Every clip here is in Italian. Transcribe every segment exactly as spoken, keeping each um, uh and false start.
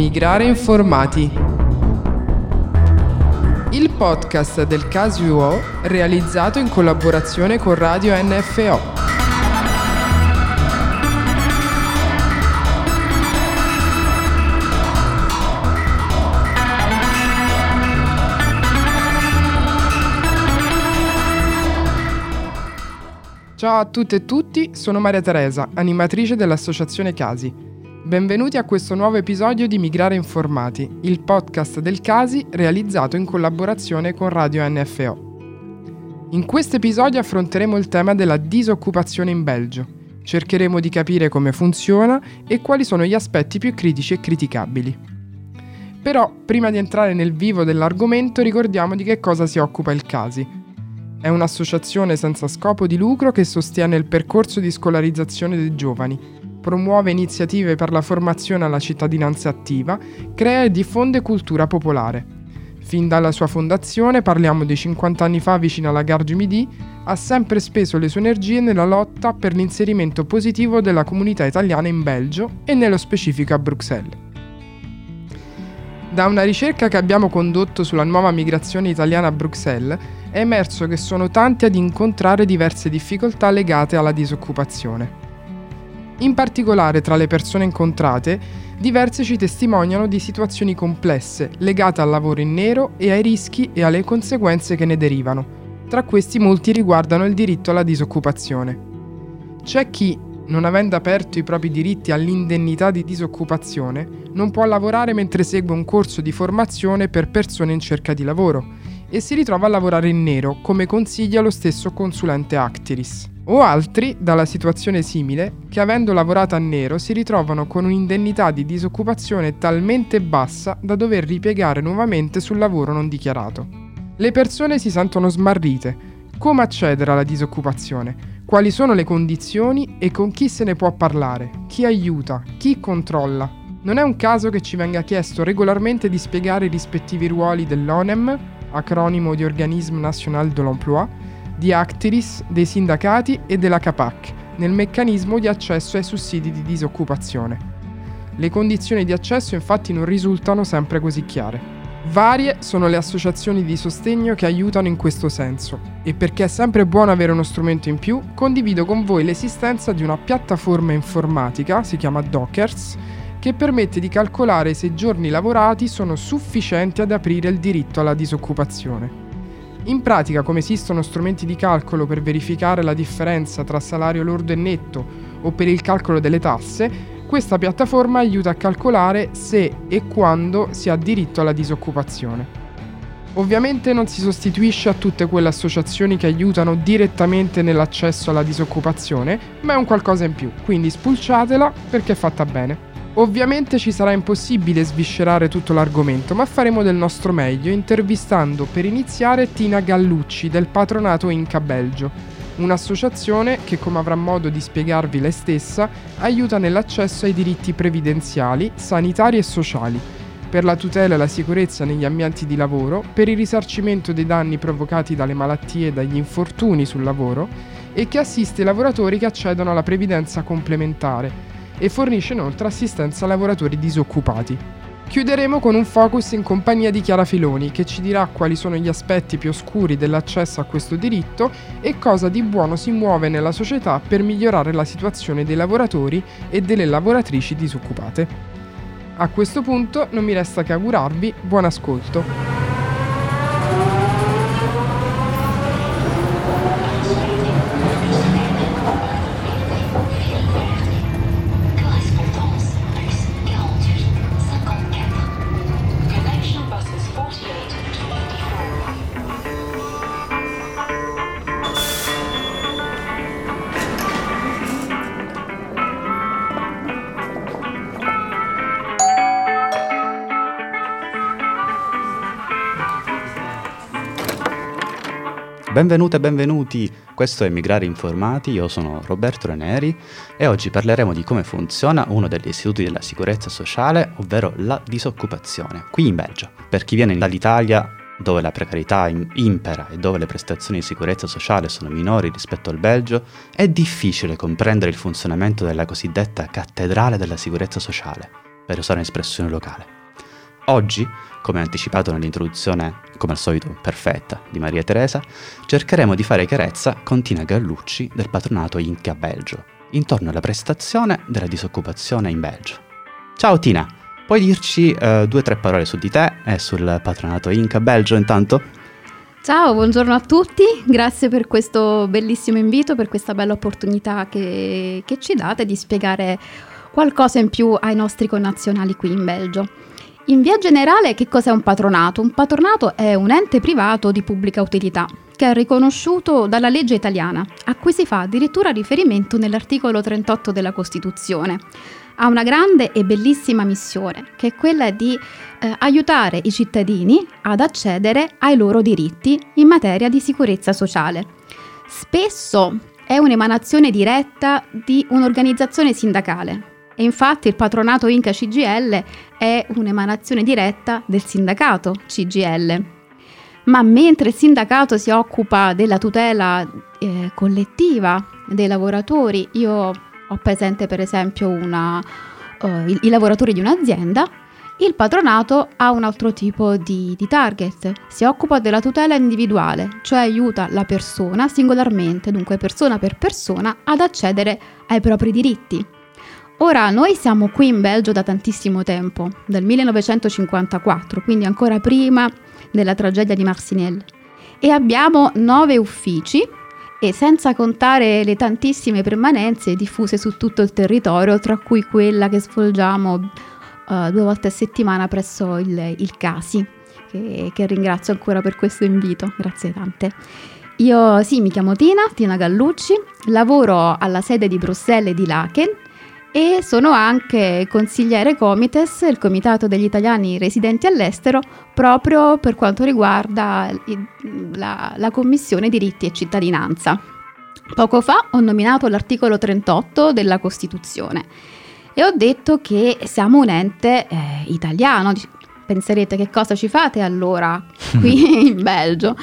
Migrare informati. Il podcast del Casio Uo realizzato in collaborazione con Radio N F O. Ciao a tutte e tutti, sono Maria Teresa, animatrice dell'Associazione Casi. Benvenuti a questo nuovo episodio di Migrare Informati, il podcast del Casi realizzato in collaborazione con Radio N F O. In questo episodio affronteremo il tema della disoccupazione in Belgio. Cercheremo di capire come funziona e quali sono gli aspetti più critici e criticabili. Però, prima di entrare nel vivo dell'argomento, ricordiamo di che cosa si occupa il Casi. È un'associazione senza scopo di lucro che sostiene il percorso di scolarizzazione dei giovani, promuove iniziative per la formazione alla cittadinanza attiva, crea e diffonde cultura popolare. Fin dalla sua fondazione, parliamo di cinquanta anni fa vicino alla Gare du Midi, ha sempre speso le sue energie nella lotta per l'inserimento positivo della comunità italiana in Belgio e nello specifico a Bruxelles. Da una ricerca che abbiamo condotto sulla nuova migrazione italiana a Bruxelles è emerso che sono tanti ad incontrare diverse difficoltà legate alla disoccupazione. In particolare, tra le persone incontrate, diverse ci testimoniano di situazioni complesse legate al lavoro in nero e ai rischi e alle conseguenze che ne derivano. Tra questi molti riguardano il diritto alla disoccupazione. C'è chi, non avendo aperto i propri diritti all'indennità di disoccupazione, non può lavorare mentre segue un corso di formazione per persone in cerca di lavoro e si ritrova a lavorare in nero, come consiglia lo stesso consulente Actiris. O altri, dalla situazione simile, che avendo lavorato a nero si ritrovano con un'indennità di disoccupazione talmente bassa da dover ripiegare nuovamente sul lavoro non dichiarato. Le persone si sentono smarrite. Come accedere alla disoccupazione? Quali sono le condizioni e con chi se ne può parlare? Chi aiuta? Chi controlla? Non è un caso che ci venga chiesto regolarmente di spiegare i rispettivi ruoli dell'ONEM, acronimo di Organisme National de l'Emploi, di Actiris, dei sindacati e della CAPAC, nel meccanismo di accesso ai sussidi di disoccupazione. Le condizioni di accesso infatti non risultano sempre così chiare. Varie sono le associazioni di sostegno che aiutano in questo senso e perché è sempre buono avere uno strumento in più, condivido con voi l'esistenza di una piattaforma informatica, si chiama Dockers, che permette di calcolare se i giorni lavorati sono sufficienti ad aprire il diritto alla disoccupazione. In pratica, come esistono strumenti di calcolo per verificare la differenza tra salario lordo e netto o per il calcolo delle tasse, questa piattaforma aiuta a calcolare se e quando si ha diritto alla disoccupazione. Ovviamente non si sostituisce a tutte quelle associazioni che aiutano direttamente nell'accesso alla disoccupazione, ma è un qualcosa in più, quindi spulciatela perché è fatta bene. Ovviamente ci sarà impossibile sviscerare tutto l'argomento, ma faremo del nostro meglio intervistando per iniziare Tina Gallucci del Patronato Inca Belgio, un'associazione che, come avrà modo di spiegarvi lei stessa, aiuta nell'accesso ai diritti previdenziali, sanitari e sociali, per la tutela e la sicurezza negli ambienti di lavoro, per il risarcimento dei danni provocati dalle malattie e dagli infortuni sul lavoro e che assiste i lavoratori che accedono alla previdenza complementare e fornisce inoltre assistenza a lavoratori disoccupati. Chiuderemo con un focus in compagnia di Chiara Filoni, che ci dirà quali sono gli aspetti più oscuri dell'accesso a questo diritto e cosa di buono si muove nella società per migliorare la situazione dei lavoratori e delle lavoratrici disoccupate. A questo punto non mi resta che augurarvi buon ascolto. Benvenute e benvenuti, questo è Migrare Informati, io sono Roberto Reneri e oggi parleremo di come funziona uno degli istituti della sicurezza sociale, ovvero la disoccupazione, qui in Belgio. Per chi viene dall'Italia, dove la precarietà impera e dove le prestazioni di sicurezza sociale sono minori rispetto al Belgio, è difficile comprendere il funzionamento della cosiddetta cattedrale della sicurezza sociale, per usare un'espressione locale. Oggi, come anticipato nell'introduzione, come al solito, perfetta, di Maria Teresa, cercheremo di fare chiarezza con Tina Gallucci del Patronato Inca Belgio, intorno alla prestazione della disoccupazione in Belgio. Ciao Tina, puoi dirci eh, due o tre parole su di te e sul Patronato Inca Belgio intanto? Ciao, buongiorno a tutti, grazie per questo bellissimo invito, per questa bella opportunità che, che ci date di spiegare qualcosa in più ai nostri connazionali qui in Belgio. In via generale, che cos'è un patronato? Un patronato è un ente privato di pubblica utilità che è riconosciuto dalla legge italiana, a cui si fa addirittura riferimento nell'articolo trentotto della Costituzione. Ha una grande e bellissima missione, che è quella di eh, aiutare i cittadini ad accedere ai loro diritti in materia di sicurezza sociale. Spesso è un'emanazione diretta di un'organizzazione sindacale e infatti il patronato Inca C G L è un'emanazione diretta del sindacato C G L. Ma mentre il sindacato si occupa della tutela eh, collettiva dei lavoratori, io ho presente per esempio una, eh, i, i lavoratori di un'azienda, il patronato ha un altro tipo di, di target, si occupa della tutela individuale, cioè aiuta la persona singolarmente, dunque persona per persona, ad accedere ai propri diritti. Ora, noi siamo qui in Belgio da tantissimo tempo, dal millenovecentocinquantaquattro, quindi ancora prima della tragedia di Marcinelle, e abbiamo nove uffici e senza contare le tantissime permanenze diffuse su tutto il territorio, tra cui quella che svolgiamo uh, due volte a settimana presso il, il Casi, che, che ringrazio ancora per questo invito, grazie tante. Io sì, mi chiamo Tina, Tina Gallucci, lavoro alla sede di Bruxelles di Laken, e sono anche consigliere comites, il comitato degli italiani residenti all'estero, proprio per quanto riguarda la, la commissione diritti e cittadinanza. Poco fa ho nominato l'articolo trentotto della Costituzione e ho detto che siamo un ente eh, italiano. Penserete, che cosa ci fate allora qui in Belgio?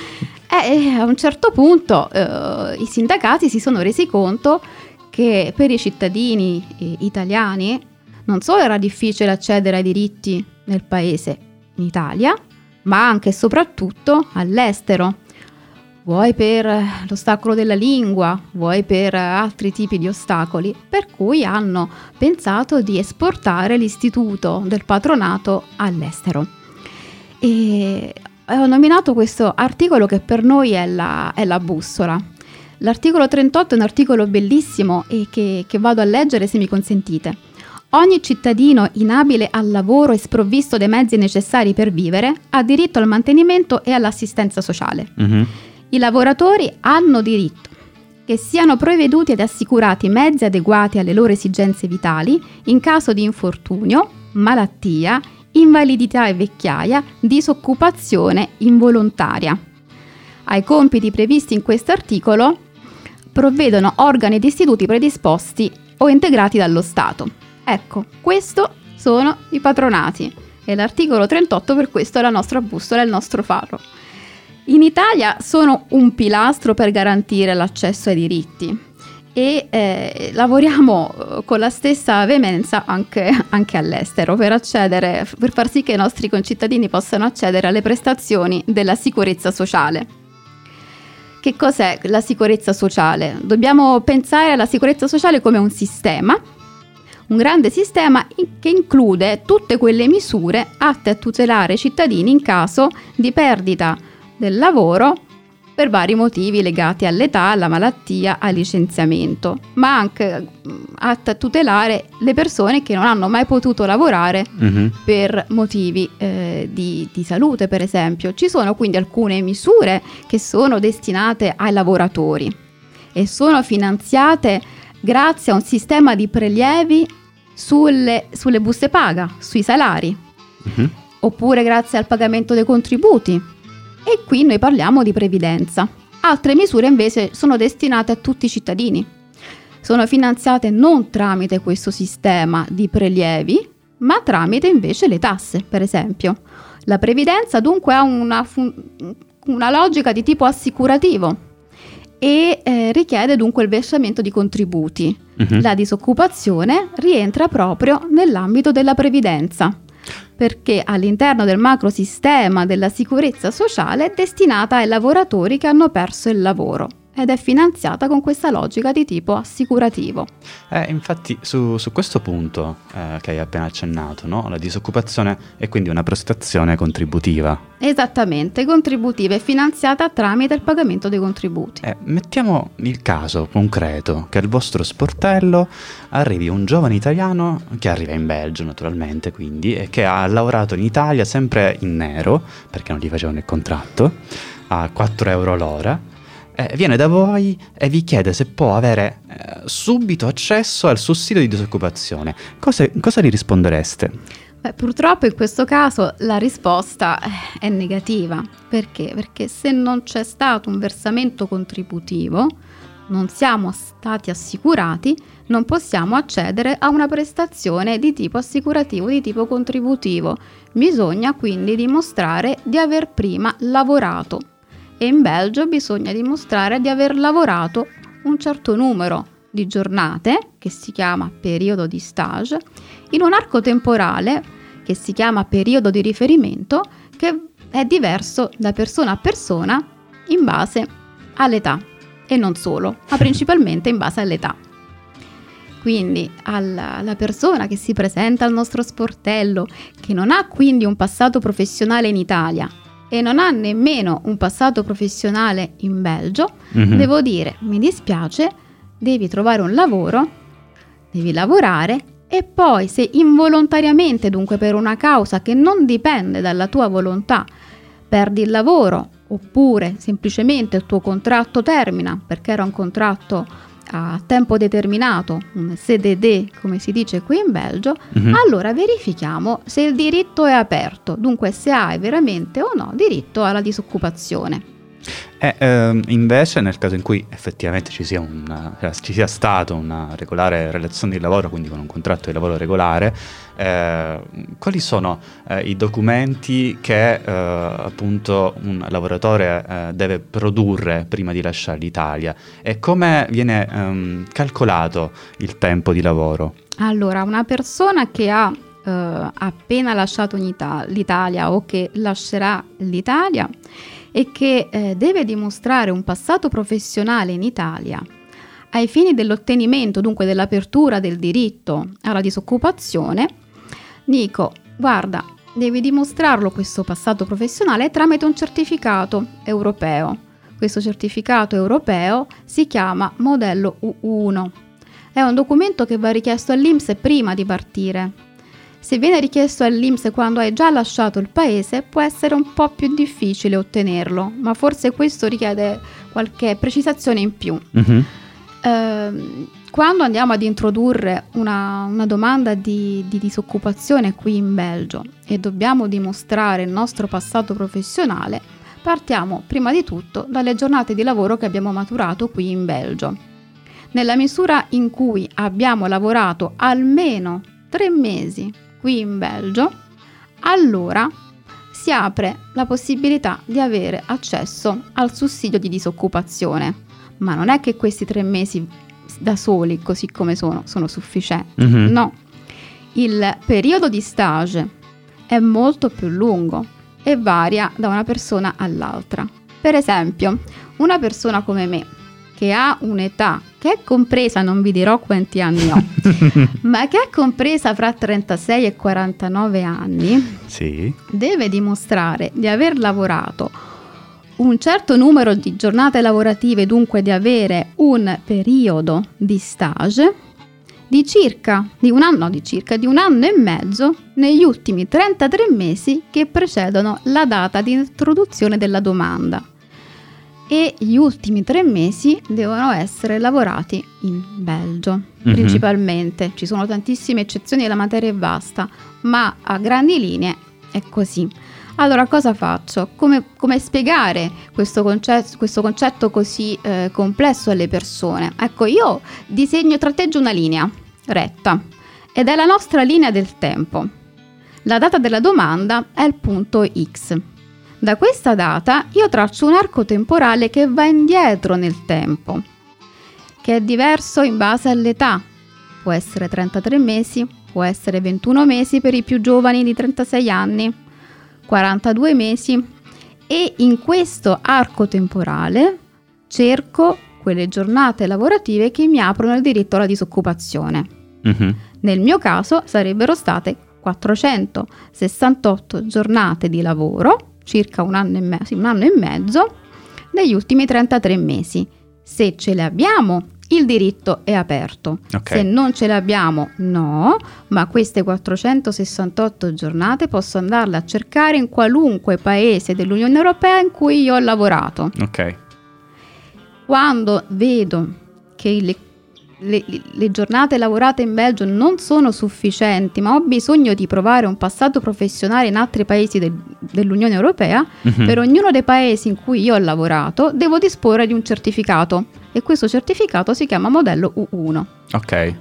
Eh, a un certo punto eh, i sindacati si sono resi conto che per i cittadini italiani non solo era difficile accedere ai diritti nel paese, in Italia, ma anche e soprattutto all'estero. Vuoi per l'ostacolo della lingua, vuoi per altri tipi di ostacoli, per cui hanno pensato di esportare l'istituto del patronato all'estero. E ho nominato questo articolo che per noi è la, è la bussola. L'articolo trentotto è un articolo bellissimo e che, che vado a leggere se mi consentite. Ogni cittadino inabile al lavoro e sprovvisto dei mezzi necessari per vivere ha diritto al mantenimento e all'assistenza sociale. Mm-hmm. I lavoratori hanno diritto che siano provveduti ed assicurati mezzi adeguati alle loro esigenze vitali in caso di infortunio, malattia, invalidità e vecchiaia, disoccupazione involontaria. Ai compiti previsti in questo articolo provvedono organi ed istituti predisposti o integrati dallo Stato. Ecco, questo sono i patronati e l'articolo trentotto per questo è la nostra bussola, è il nostro faro. In Italia sono un pilastro per garantire l'accesso ai diritti e eh, lavoriamo con la stessa veemenza anche, anche all'estero per accedere, per far sì che i nostri concittadini possano accedere alle prestazioni della sicurezza sociale. Che cos'è la sicurezza sociale? Dobbiamo pensare alla sicurezza sociale come un sistema, un grande sistema che include tutte quelle misure atte a tutelare i cittadini in caso di perdita del lavoro per vari motivi legati all'età, alla malattia, al licenziamento, ma anche atte a tutelare le persone che non hanno mai potuto lavorare mm-hmm. per motivi eh, di, di salute, per esempio. Ci sono quindi alcune misure che sono destinate ai lavoratori e sono finanziate grazie a un sistema di prelievi sulle, sulle buste paga, sui salari, mm-hmm. oppure grazie al pagamento dei contributi. E qui noi parliamo di previdenza. Altre misure invece sono destinate a tutti i cittadini. Sono finanziate non tramite questo sistema di prelievi, ma tramite invece le tasse, per esempio. La previdenza dunque ha una, fun- una logica di tipo assicurativo e eh, richiede dunque il versamento di contributi. Uh-huh. La disoccupazione rientra proprio nell'ambito della previdenza, perché all'interno del macrosistema della sicurezza sociale è destinata ai lavoratori che hanno perso il lavoro ed è finanziata con questa logica di tipo assicurativo. Eh, infatti su, su questo punto eh, che hai appena accennato, no? La disoccupazione è quindi una prestazione contributiva. Esattamente, contributiva e finanziata tramite il pagamento dei contributi. Eh, mettiamo il caso concreto che al vostro sportello arrivi un giovane italiano che arriva in Belgio naturalmente, quindi, e che ha lavorato in Italia sempre in nero perché non gli facevano il contratto, a quattro euro l'ora. Eh, viene da voi e vi chiede se può avere eh, subito accesso al sussidio di disoccupazione. Cosa, cosa gli rispondereste? Beh, purtroppo in questo caso la risposta è negativa. Perché? Perché se non c'è stato un versamento contributivo, non siamo stati assicurati, non possiamo accedere a una prestazione di tipo assicurativo, di tipo contributivo. Bisogna quindi dimostrare di aver prima lavorato. E in Belgio bisogna dimostrare di aver lavorato un certo numero di giornate, che si chiama periodo di stage, in un arco temporale, che si chiama periodo di riferimento, che è diverso da persona a persona in base all'età, e non solo, ma principalmente in base all'età. Quindi alla, alla persona che si presenta al nostro sportello, che non ha quindi un passato professionale in Italia, e non ha nemmeno un passato professionale in Belgio, mm-hmm. devo dire, mi dispiace, devi trovare un lavoro, devi lavorare e poi se involontariamente, dunque per una causa che non dipende dalla tua volontà, perdi il lavoro oppure semplicemente il tuo contratto termina perché era un contratto a tempo determinato, un C D D come si dice qui in Belgio, uh-huh. allora verifichiamo se il diritto è aperto, dunque se hai veramente o no diritto alla disoccupazione. Eh, ehm, invece nel caso in cui effettivamente ci sia, una, ci sia stata una regolare relazione di lavoro, quindi con un contratto di lavoro regolare, eh, quali sono eh, i documenti che eh, appunto un lavoratore eh, deve produrre prima di lasciare l'Italia e come viene ehm, calcolato il tempo di lavoro? Allora, una persona che ha eh, appena lasciato l'Italia o che lascerà l'Italia e che eh, deve dimostrare un passato professionale in Italia ai fini dell'ottenimento, dunque dell'apertura del diritto alla disoccupazione, dico, guarda, devi dimostrarlo questo passato professionale tramite un certificato europeo. Questo certificato europeo si chiama modello U uno. È un documento che va richiesto all'INPS prima di partire. Se viene richiesto all'INPS quando hai già lasciato il paese, può essere un po' più difficile ottenerlo, ma forse questo richiede qualche precisazione in più. Uh-huh. Eh, quando andiamo ad introdurre una, una domanda di, di disoccupazione qui in Belgio e dobbiamo dimostrare il nostro passato professionale, partiamo prima di tutto dalle giornate di lavoro che abbiamo maturato qui in Belgio. Nella misura in cui abbiamo lavorato almeno tre mesi qui in Belgio, allora si apre la possibilità di avere accesso al sussidio di disoccupazione, ma non è che questi tre mesi da soli, così come sono, sono sufficienti, mm-hmm. no. Il periodo di stage è molto più lungo e varia da una persona all'altra. Per esempio, una persona come me, che ha un'età che è compresa, non vi dirò quanti anni ho, ma che è compresa fra trentasei e quarantanove anni, sì. deve dimostrare di aver lavorato un certo numero di giornate lavorative, dunque di avere un periodo di stage di circa di un anno, di circa di un anno e mezzo negli ultimi trentatré mesi che precedono la data di introduzione della domanda. E gli ultimi tre mesi devono essere lavorati in Belgio, mm-hmm. principalmente. Ci sono tantissime eccezioni e la materia è vasta, ma a grandi linee è così. Allora cosa faccio? Come, come spiegare questo concetto, questo concetto così eh, complesso alle persone? Ecco, io disegno, tratteggio una linea retta ed è la nostra linea del tempo. La data della domanda è il punto X. Da questa data io traccio un arco temporale che va indietro nel tempo, che è diverso in base all'età. Può essere trentatré mesi, può essere ventuno mesi per i più giovani di trentasei anni, quarantadue mesi, e in questo arco temporale cerco quelle giornate lavorative che mi aprono il diritto alla disoccupazione. Mm-hmm. Nel mio caso sarebbero state quattrocentosessantotto giornate di lavoro, circa un anno e, me- un anno e mezzo, negli ultimi trentatré mesi. Se ce le abbiamo, il diritto è aperto. Okay. Se non ce le abbiamo, no, ma queste quattrocentosessantotto giornate posso andarle a cercare in qualunque paese dell'Unione Europea in cui io ho lavorato. Ok. Quando vedo che le Le, le giornate lavorate in Belgio non sono sufficienti, ma ho bisogno di provare un passato professionale in altri paesi de, dell'Unione Europea, mm-hmm. per ognuno dei paesi in cui io ho lavorato devo disporre di un certificato, e questo certificato si chiama modello U uno. Ok,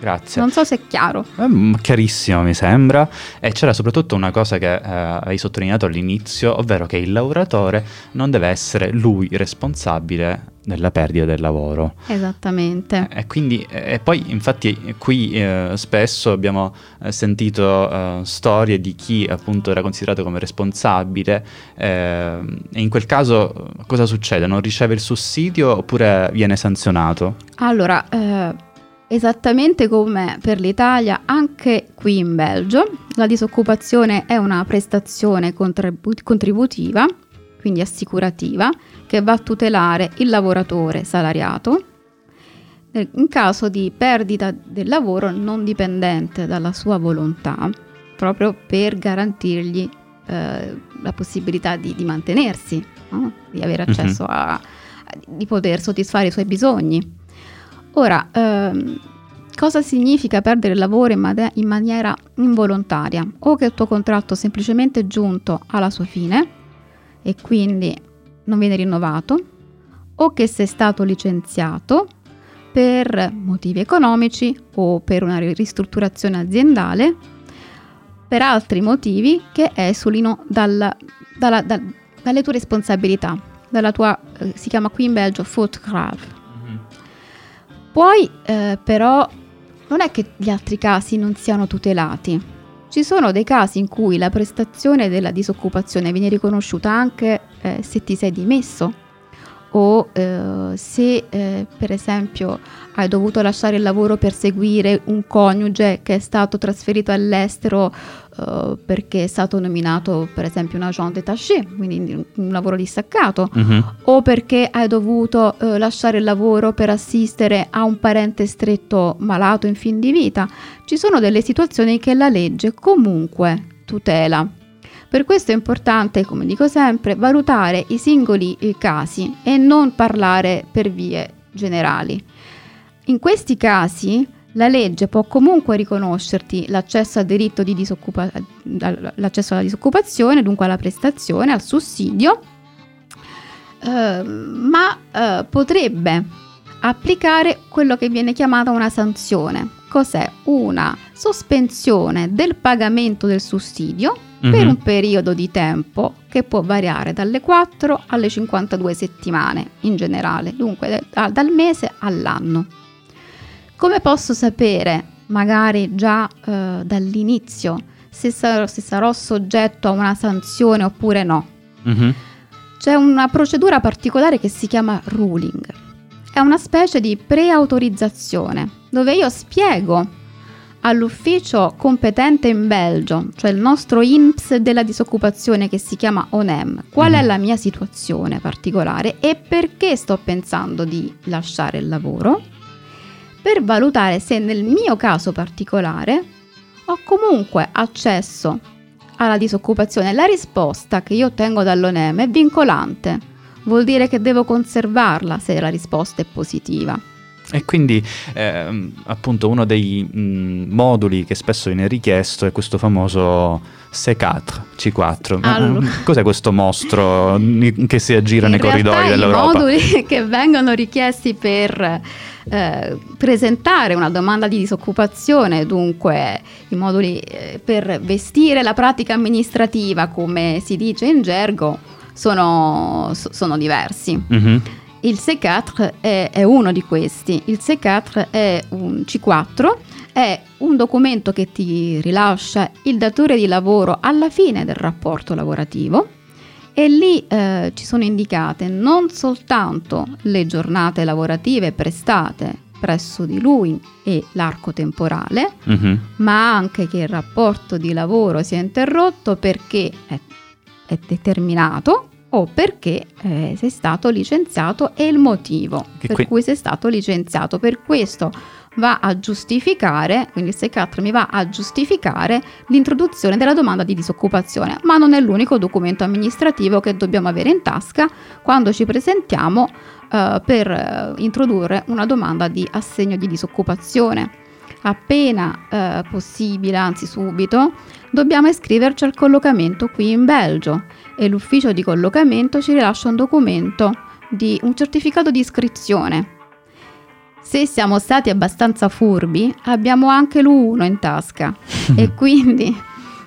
grazie. Non so se è chiaro. Eh, chiarissimo, mi sembra. E c'era soprattutto una cosa che eh, hai sottolineato all'inizio, ovvero che il lavoratore non deve essere lui responsabile della perdita del lavoro. Esattamente. E quindi e poi infatti qui eh, spesso abbiamo sentito eh, storie di chi appunto era considerato come responsabile, eh, e in quel caso cosa succede? Non riceve il sussidio oppure viene sanzionato? Allora, eh, esattamente come per l'Italia, anche qui in Belgio la disoccupazione è una prestazione contribu- contributiva, quindi assicurativa, che va a tutelare il lavoratore salariato in caso di perdita del lavoro non dipendente dalla sua volontà, proprio per garantirgli eh, la possibilità di, di mantenersi, no? Di avere accesso uh-huh. a, a di poter soddisfare i suoi bisogni. Ora, ehm, cosa significa perdere il lavoro in, made- in maniera involontaria? O che il tuo contratto è semplicemente giunto alla sua fine e quindi non viene rinnovato, o che sei stato licenziato per motivi economici o per una ristrutturazione aziendale, per altri motivi che esulino dalla, dalla, da, dalle tue responsabilità, dalla tua, eh, si chiama qui in Belgio footgraph. Mm-hmm. Poi eh, però non è che gli altri casi non siano tutelati. Ci sono dei casi in cui la prestazione della disoccupazione viene riconosciuta anche eh, se ti sei dimesso, o eh, se eh, per esempio hai dovuto lasciare il lavoro per seguire un coniuge che è stato trasferito all'estero eh, perché è stato nominato per esempio un agent détaché, quindi un lavoro distaccato, mm-hmm. o perché hai dovuto eh, lasciare il lavoro per assistere a un parente stretto malato in fin di vita. Ci sono delle situazioni che la legge comunque tutela. Per questo è importante, come dico sempre, valutare i singoli casi e non parlare per vie generali. In questi casi la legge può comunque riconoscerti l'accesso al diritto di disoccupa- l'accesso alla disoccupazione, dunque alla prestazione, al sussidio, eh, ma eh, potrebbe applicare quello che viene chiamata una sanzione. Cos'è? Una sospensione del pagamento del sussidio per mm-hmm. un periodo di tempo che può variare dalle quattro alle cinquantadue settimane in generale, dunque da, dal mese all'anno. Come posso sapere, magari già eh, dall'inizio, se sarò, se sarò soggetto a una sanzione oppure no? Mm-hmm. C'è una procedura particolare che si chiama ruling. È una specie di preautorizzazione dove io spiego all'ufficio competente in Belgio, cioè il nostro I N P S della disoccupazione che si chiama ONEM, qual è la mia situazione particolare e perché sto pensando di lasciare il lavoro, per valutare se nel mio caso particolare ho comunque accesso alla disoccupazione. La risposta che io ottengo dall'ONEM è vincolante, vuol dire che devo conservarla se la risposta è positiva. E quindi eh, appunto uno dei mh, moduli che spesso viene richiesto è questo famoso C quattro, C quattro. Allora, cos'è questo mostro che si aggira in nei corridoi dell'Europa? I moduli che vengono richiesti per eh, presentare una domanda di disoccupazione, dunque i moduli per vestire la pratica amministrativa, come si dice in gergo, sono, sono diversi. Mm-hmm. Il C quattro è, è uno di questi. Il C quattro è un C quattro, è un documento che ti rilascia il datore di lavoro alla fine del rapporto lavorativo, e lì eh, ci sono indicate non soltanto le giornate lavorative prestate presso di lui e l'arco temporale, mm-hmm. ma anche che il rapporto di lavoro si è interrotto perché è, è determinato, o perché eh, sei stato licenziato, e il motivo che per qui... cui sei stato licenziato. Per questo va a giustificare, quindi il C quattro mi va a giustificare l'introduzione della domanda di disoccupazione, ma non è l'unico documento amministrativo che dobbiamo avere in tasca quando ci presentiamo eh, per introdurre una domanda di assegno di disoccupazione. Appena eh, possibile, anzi subito, dobbiamo iscriverci al collocamento qui in Belgio, e l'ufficio di collocamento ci rilascia un documento, di un certificato di iscrizione. Se siamo stati abbastanza furbi, abbiamo anche l'U uno in tasca e quindi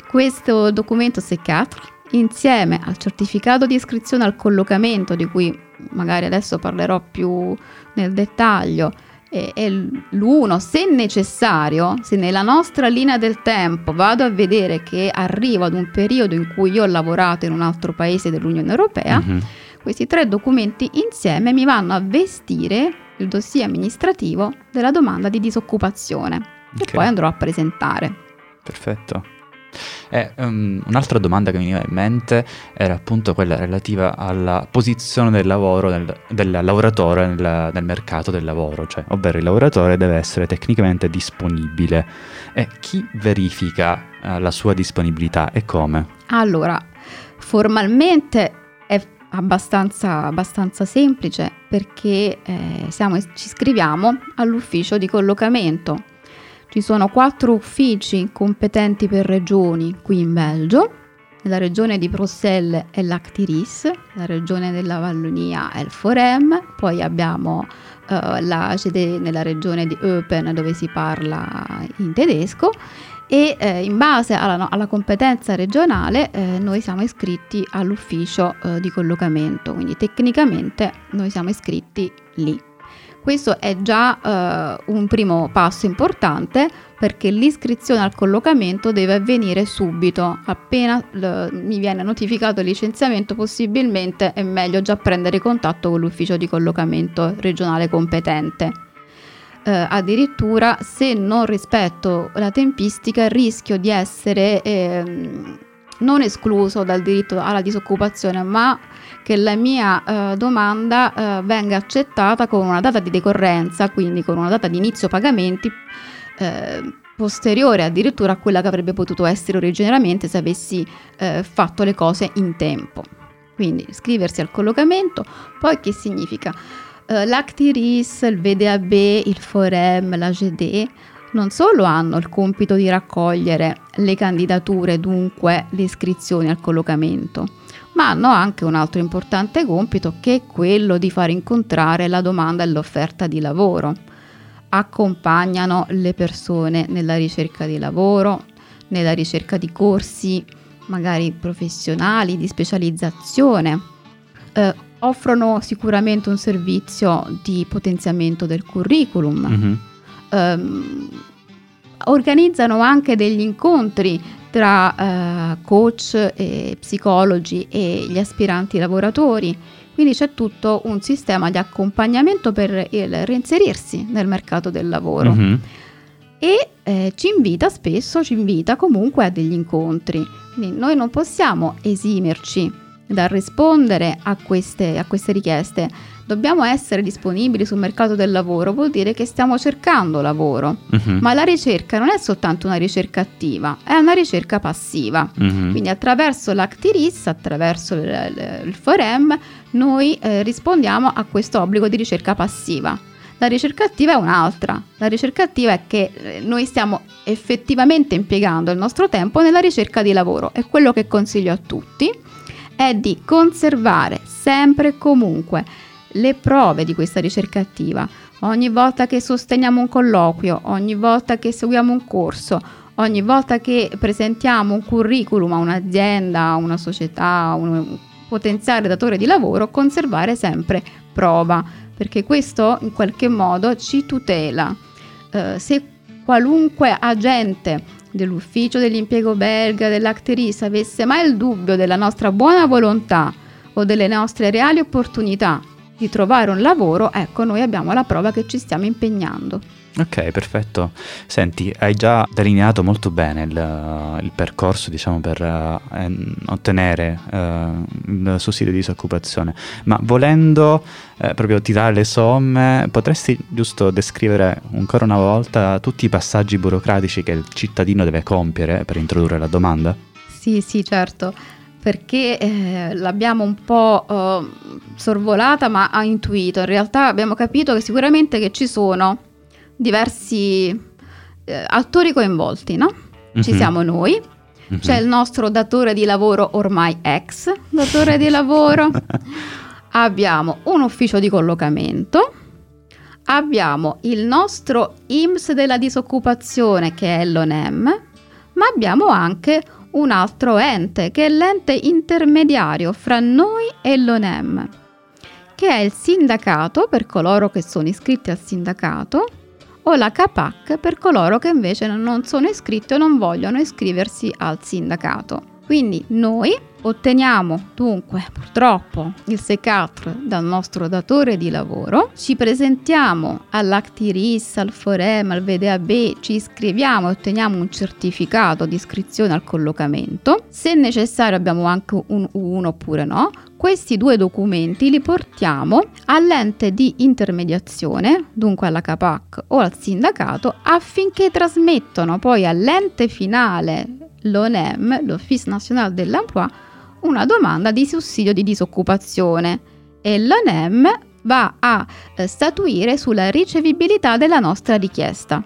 questo documento C quattro, insieme al certificato di iscrizione al collocamento, di cui magari adesso parlerò più nel dettaglio, e l'uno, se necessario, se nella nostra linea del tempo vado a vedere che arrivo ad un periodo in cui io ho lavorato in un altro paese dell'Unione Europea, mm-hmm. questi tre documenti insieme mi vanno a vestire il dossier amministrativo della domanda di disoccupazione, okay. che poi andrò a presentare. Perfetto. Eh, um, un'altra domanda che mi veniva in mente era appunto quella relativa alla posizione del lavoro del, del lavoratore nel, nel mercato del lavoro, cioè ovvero il lavoratore deve essere tecnicamente disponibile, e chi verifica uh, la sua disponibilità e come? Allora, formalmente è abbastanza, abbastanza semplice, perché eh, siamo, ci iscriviamo all'ufficio di collocamento. Ci sono quattro uffici competenti per regioni qui in Belgio. Nella regione di Bruxelles è l'Actiris, la regione della Vallonia è il Forem, poi abbiamo eh, la G D nella regione di Eupen, dove si parla in tedesco, e eh, in base alla, no, alla competenza regionale eh, noi siamo iscritti all'ufficio eh, di collocamento, quindi tecnicamente noi siamo iscritti lì. Questo è già eh, un primo passo importante, perché l'iscrizione al collocamento deve avvenire subito. Appena l- mi viene notificato il licenziamento, possibilmente è meglio già prendere contatto con l'ufficio di collocamento regionale competente. Eh, addirittura, se non rispetto la tempistica, rischio di essere eh, non escluso dal diritto alla disoccupazione, ma che la mia eh, domanda eh, venga accettata con una data di decorrenza, quindi con una data di inizio pagamenti eh, posteriore addirittura a quella che avrebbe potuto essere originariamente se avessi eh, fatto le cose in tempo. Quindi iscriversi al collocamento, poi che significa? Eh, L'Actiris, il V D A B, il Forem, la G D non solo hanno il compito di raccogliere le candidature, dunque le iscrizioni al collocamento, ma hanno anche un altro importante compito, che è quello di far incontrare la domanda e l'offerta di lavoro. Accompagnano le persone nella ricerca di lavoro, nella ricerca di corsi, magari professionali, di specializzazione. Eh, offrono sicuramente un servizio di potenziamento del curriculum. Mm-hmm. Um, organizzano anche degli incontri tra uh, coach e psicologi e gli aspiranti lavoratori, quindi c'è tutto un sistema di accompagnamento per il reinserirsi nel mercato del lavoro, mm-hmm. e eh, ci invita spesso, ci invita comunque a degli incontri, quindi noi non possiamo esimerci da rispondere a queste, a queste richieste. Dobbiamo essere disponibili sul mercato del lavoro, vuol dire che stiamo cercando lavoro, uh-huh. ma la ricerca non è soltanto una ricerca attiva, è una ricerca passiva, uh-huh. quindi attraverso l'Actiris, attraverso il, il Forem, noi eh, rispondiamo a questo obbligo di ricerca passiva. La ricerca attiva è un'altra. La ricerca attiva è che noi stiamo effettivamente impiegando il nostro tempo nella ricerca di lavoro, e quello che consiglio a tutti è di conservare sempre e comunque le prove di questa ricerca attiva. Ogni volta che sosteniamo un colloquio, ogni volta che seguiamo un corso, ogni volta che presentiamo un curriculum a un'azienda, a una società, a un potenziale datore di lavoro, conservare sempre prova, perché questo in qualche modo ci tutela. Eh, se qualunque agente dell'ufficio dell'impiego belga, dell'Actiris, avesse mai il dubbio della nostra buona volontà o delle nostre reali opportunità di trovare un lavoro, ecco, noi abbiamo la prova che ci stiamo impegnando. Ok, perfetto. Senti, hai già delineato molto bene il, il percorso, diciamo, per eh, ottenere eh, il sussidio di disoccupazione, ma volendo eh, proprio tirare le somme, potresti giusto descrivere ancora una volta tutti i passaggi burocratici che il cittadino deve compiere per introdurre la domanda? Sì, sì, certo. Perché eh, l'abbiamo un po' eh, sorvolata, ma ha intuito. In realtà abbiamo capito che sicuramente che ci sono diversi eh, attori coinvolti, no? Ci mm-hmm. siamo noi, mm-hmm. c'è il nostro datore di lavoro, ormai ex datore di lavoro, abbiamo un ufficio di collocamento, abbiamo il nostro I N P S della disoccupazione, che è l'ONEM, ma abbiamo anche un altro ente, che è l'ente intermediario fra noi e l'ONEM, che è il sindacato per coloro che sono iscritti al sindacato, o la CAPAC per coloro che invece non sono iscritti o non vogliono iscriversi al sindacato. Quindi noi otteniamo dunque purtroppo il C quattro dal nostro datore di lavoro, ci presentiamo all'Actiris, al Forem, al V D A B, ci iscriviamo e otteniamo un certificato di iscrizione al collocamento. Se necessario abbiamo anche un U uno oppure no. Questi due documenti li portiamo all'ente di intermediazione, dunque alla CAPAC o al sindacato, affinché trasmettano poi all'ente finale, l'ONEM, l'Office Nazionale dell'Emploi, una domanda di sussidio di disoccupazione, e l'ONEM va a statuire sulla ricevibilità della nostra richiesta.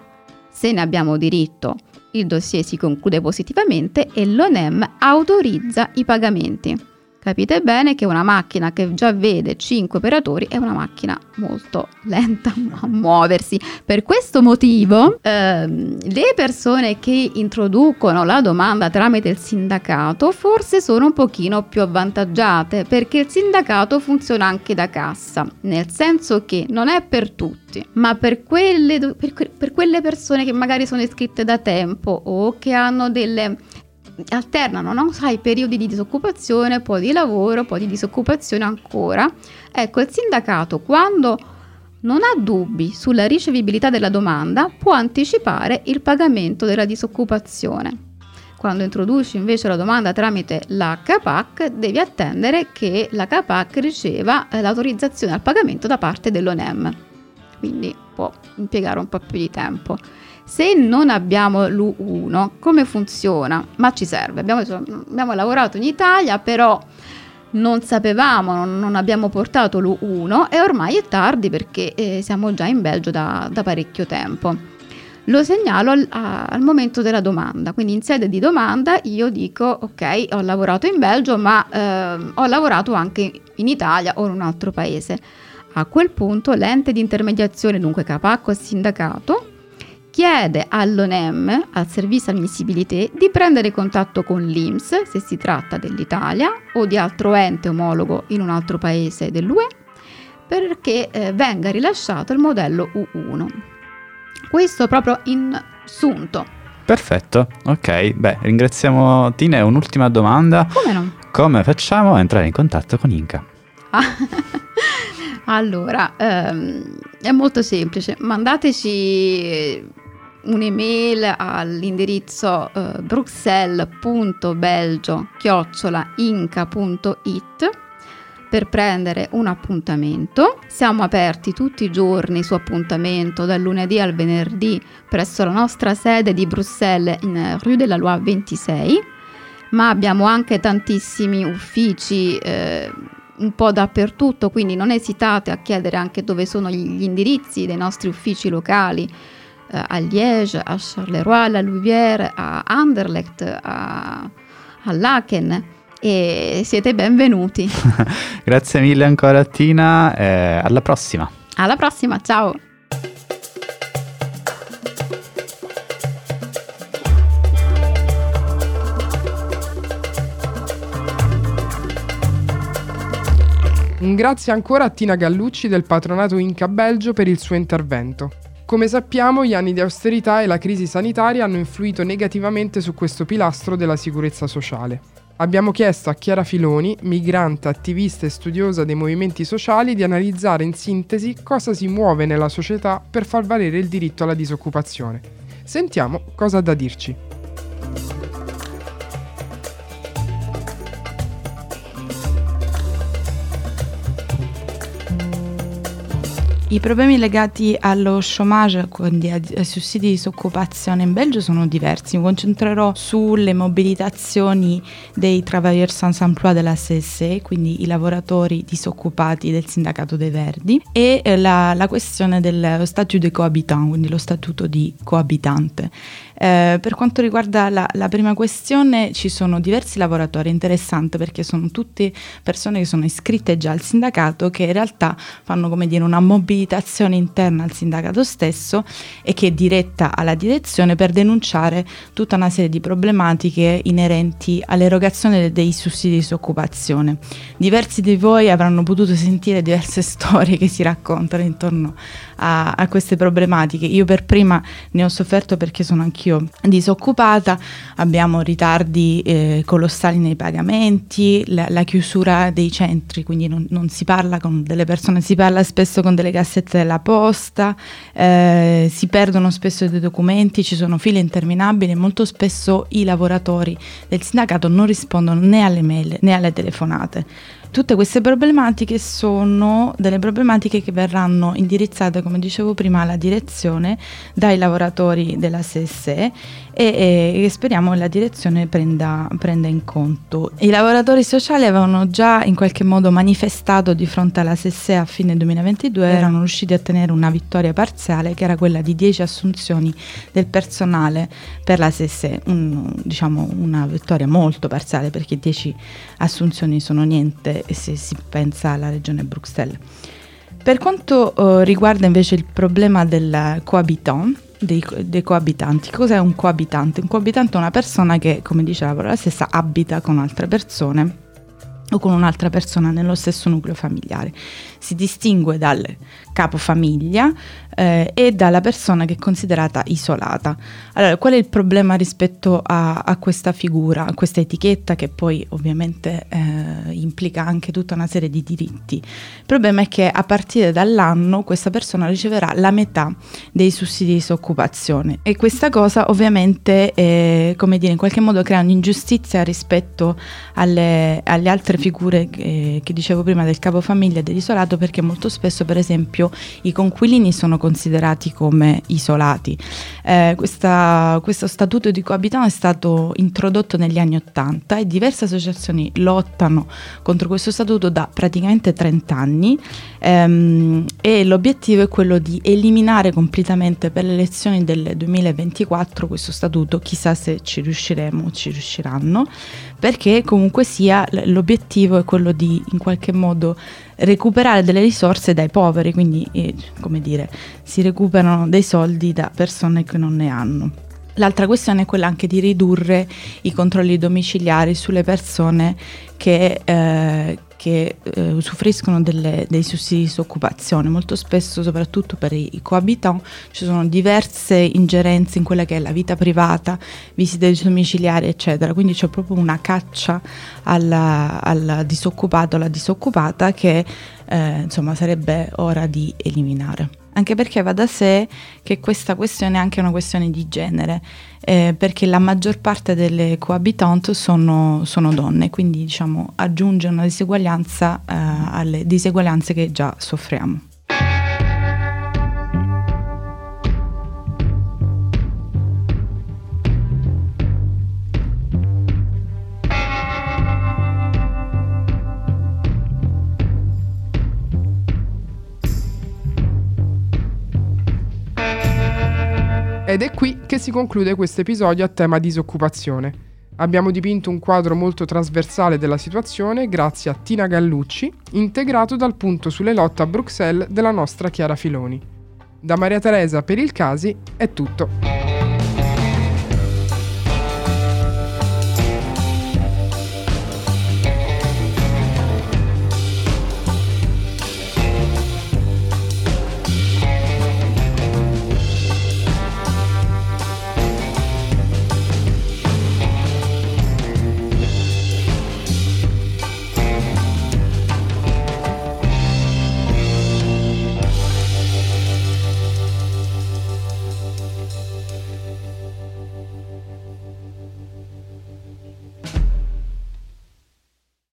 Se ne abbiamo diritto, il dossier si conclude positivamente e l'ONEM autorizza i pagamenti. Capite bene che una macchina che già vede cinque operatori è una macchina molto lenta a muoversi. Per questo motivo ehm, le persone che introducono la domanda tramite il sindacato forse sono un pochino più avvantaggiate, perché il sindacato funziona anche da cassa, nel senso che non è per tutti, ma per quelle, per que- per quelle persone che magari sono iscritte da tempo o che hanno delle... alternano, no? Sai, periodi di disoccupazione, poi di lavoro, poi di disoccupazione ancora. Ecco, il sindacato, quando non ha dubbi sulla ricevibilità della domanda, può anticipare il pagamento della disoccupazione. Quando introduci invece la domanda tramite la CAPAC, devi attendere che la CAPAC riceva l'autorizzazione al pagamento da parte dell'ONEM, quindi può impiegare un po' più di tempo. Se non abbiamo l'U uno, come funziona? Ma ci serve, abbiamo, abbiamo lavorato in Italia, però non sapevamo, non, non abbiamo portato l'U uno e ormai è tardi, perché eh, siamo già in Belgio da, da parecchio tempo. Lo segnalo al, a, al momento della domanda, quindi in sede di domanda io dico ok, ho lavorato in Belgio, ma eh, ho lavorato anche in Italia o in un altro paese. A quel punto l'ente di intermediazione, dunque CAPAC o sindacato, chiede all'ONEM, al Servizio Ammissibilité, di prendere contatto con l'I N P S se si tratta dell'Italia o di altro ente omologo in un altro paese dell'U E, perché eh, venga rilasciato il modello U uno. Questo proprio in sunto. Perfetto, ok. Beh, ringraziamo Tina. E un'ultima domanda. Come no? Come facciamo a entrare in contatto con Inca? Allora, ehm, è molto semplice. Mandateci un'email all'indirizzo eh, bruxelles punto belgio chiocciola inca punto it per prendere un appuntamento. Siamo aperti tutti i giorni su appuntamento, dal lunedì al venerdì, presso la nostra sede di Bruxelles in Rue de la Loi ventisei, ma abbiamo anche tantissimi uffici eh, un po' dappertutto, quindi non esitate a chiedere anche dove sono gli indirizzi dei nostri uffici locali, eh, a Liege, a Charleroi, a Louvière, a Anderlecht, a, a Laken, e siete benvenuti. Grazie mille ancora Tina, eh, alla prossima. Alla prossima, ciao. Grazie ancora a Tina Gallucci del Patronato Inca Belgio per il suo intervento. Come sappiamo, gli anni di austerità e la crisi sanitaria hanno influito negativamente su questo pilastro della sicurezza sociale. Abbiamo chiesto a Chiara Filoni, migrante, attivista e studiosa dei movimenti sociali, di analizzare in sintesi cosa si muove nella società per far valere il diritto alla disoccupazione. Sentiamo cosa ha da dirci. I problemi legati allo chômage, quindi ai sussidi di disoccupazione in Belgio, sono diversi. Mi concentrerò sulle mobilitazioni dei travailleurs sans emploi della S S E, quindi i lavoratori disoccupati del Sindacato dei Verdi, e la, la questione dello statut de cohabitant, quindi lo statuto di coabitante. Eh, per quanto riguarda la, la prima questione, ci sono diversi lavoratori, interessante perché sono tutte persone che sono iscritte già al sindacato, che in realtà fanno, come dire, una mobilitazione interna al sindacato stesso e che è diretta alla direzione per denunciare tutta una serie di problematiche inerenti all'erogazione dei sussidi di disoccupazione. Diversi di voi avranno potuto sentire diverse storie che si raccontano intorno a, a queste problematiche. Io per prima ne ho sofferto perché sono anch'io disoccupata, abbiamo ritardi eh, colossali nei pagamenti, la, la chiusura dei centri, quindi non, non si parla con delle persone, si parla spesso con delle cassette della posta, eh, si perdono spesso dei documenti, ci sono file interminabili e molto spesso i lavoratori del sindacato non rispondono né alle mail né alle telefonate. Tutte queste problematiche sono delle problematiche che verranno indirizzate, come dicevo prima, alla direzione dai lavoratori della S S E e, e speriamo che la direzione prenda, prenda in conto. I lavoratori sociali avevano già in qualche modo manifestato di fronte alla S S E a fine duemilaventidue, erano riusciti a ottenere una vittoria parziale che era quella di dieci assunzioni del personale per la S S E, un, diciamo una vittoria molto parziale perché dieci assunzioni sono niente se si pensa alla regione Bruxelles. Per quanto eh, riguarda invece il problema del cohabitant, Dei, dei coabitanti. Cos'è un coabitante? Un coabitante è una persona che, come dice la parola stessa, abita con altre persone o con un'altra persona nello stesso nucleo familiare. Si distingue dal capofamiglia eh, e dalla persona che è considerata isolata. Allora, qual è il problema rispetto a, a questa figura, a questa etichetta che poi ovviamente eh, implica anche tutta una serie di diritti? Il problema è che a partire dall'anno questa persona riceverà la metà dei sussidi di disoccupazione e questa cosa ovviamente eh, come dire, in qualche modo crea un'ingiustizia rispetto alle, alle altre figure che, che dicevo prima, del capofamiglia e dell'isolato, perché molto spesso per esempio i conquilini sono considerati come isolati. Eh, questa, questo statuto di coabitante è stato introdotto negli anni ottanta e diverse associazioni lottano contro questo statuto da praticamente trenta anni ehm, e l'obiettivo è quello di eliminare completamente per le elezioni del duemilaventiquattro questo statuto. Chissà se ci riusciremo, ci riusciranno, perché comunque sia l'obiettivo è quello di in qualche modo recuperare delle risorse dai poveri, quindi eh, come dire, si recuperano dei soldi da persone che non ne hanno. L'altra questione è quella anche di ridurre i controlli domiciliari sulle persone che eh, che eh, usufruiscono delle, dei sussidi di disoccupazione. Molto spesso, soprattutto per i, i coabitanti, ci sono diverse ingerenze in quella che è la vita privata, visite domiciliari eccetera, quindi c'è proprio una caccia alla, al disoccupato, alla disoccupata che eh, insomma sarebbe ora di eliminare. Anche perché va da sé che questa questione è anche una questione di genere, eh, perché la maggior parte delle coabitanti sono, sono donne, quindi diciamo aggiunge una diseguaglianza eh, alle diseguaglianze che già soffriamo. Ed è qui che si conclude questo episodio a tema disoccupazione. Abbiamo dipinto un quadro molto trasversale della situazione grazie a Tina Gallucci, integrato dal punto sulle lotte a Bruxelles della nostra Chiara Filoni. Da Maria Teresa per il Casi è tutto.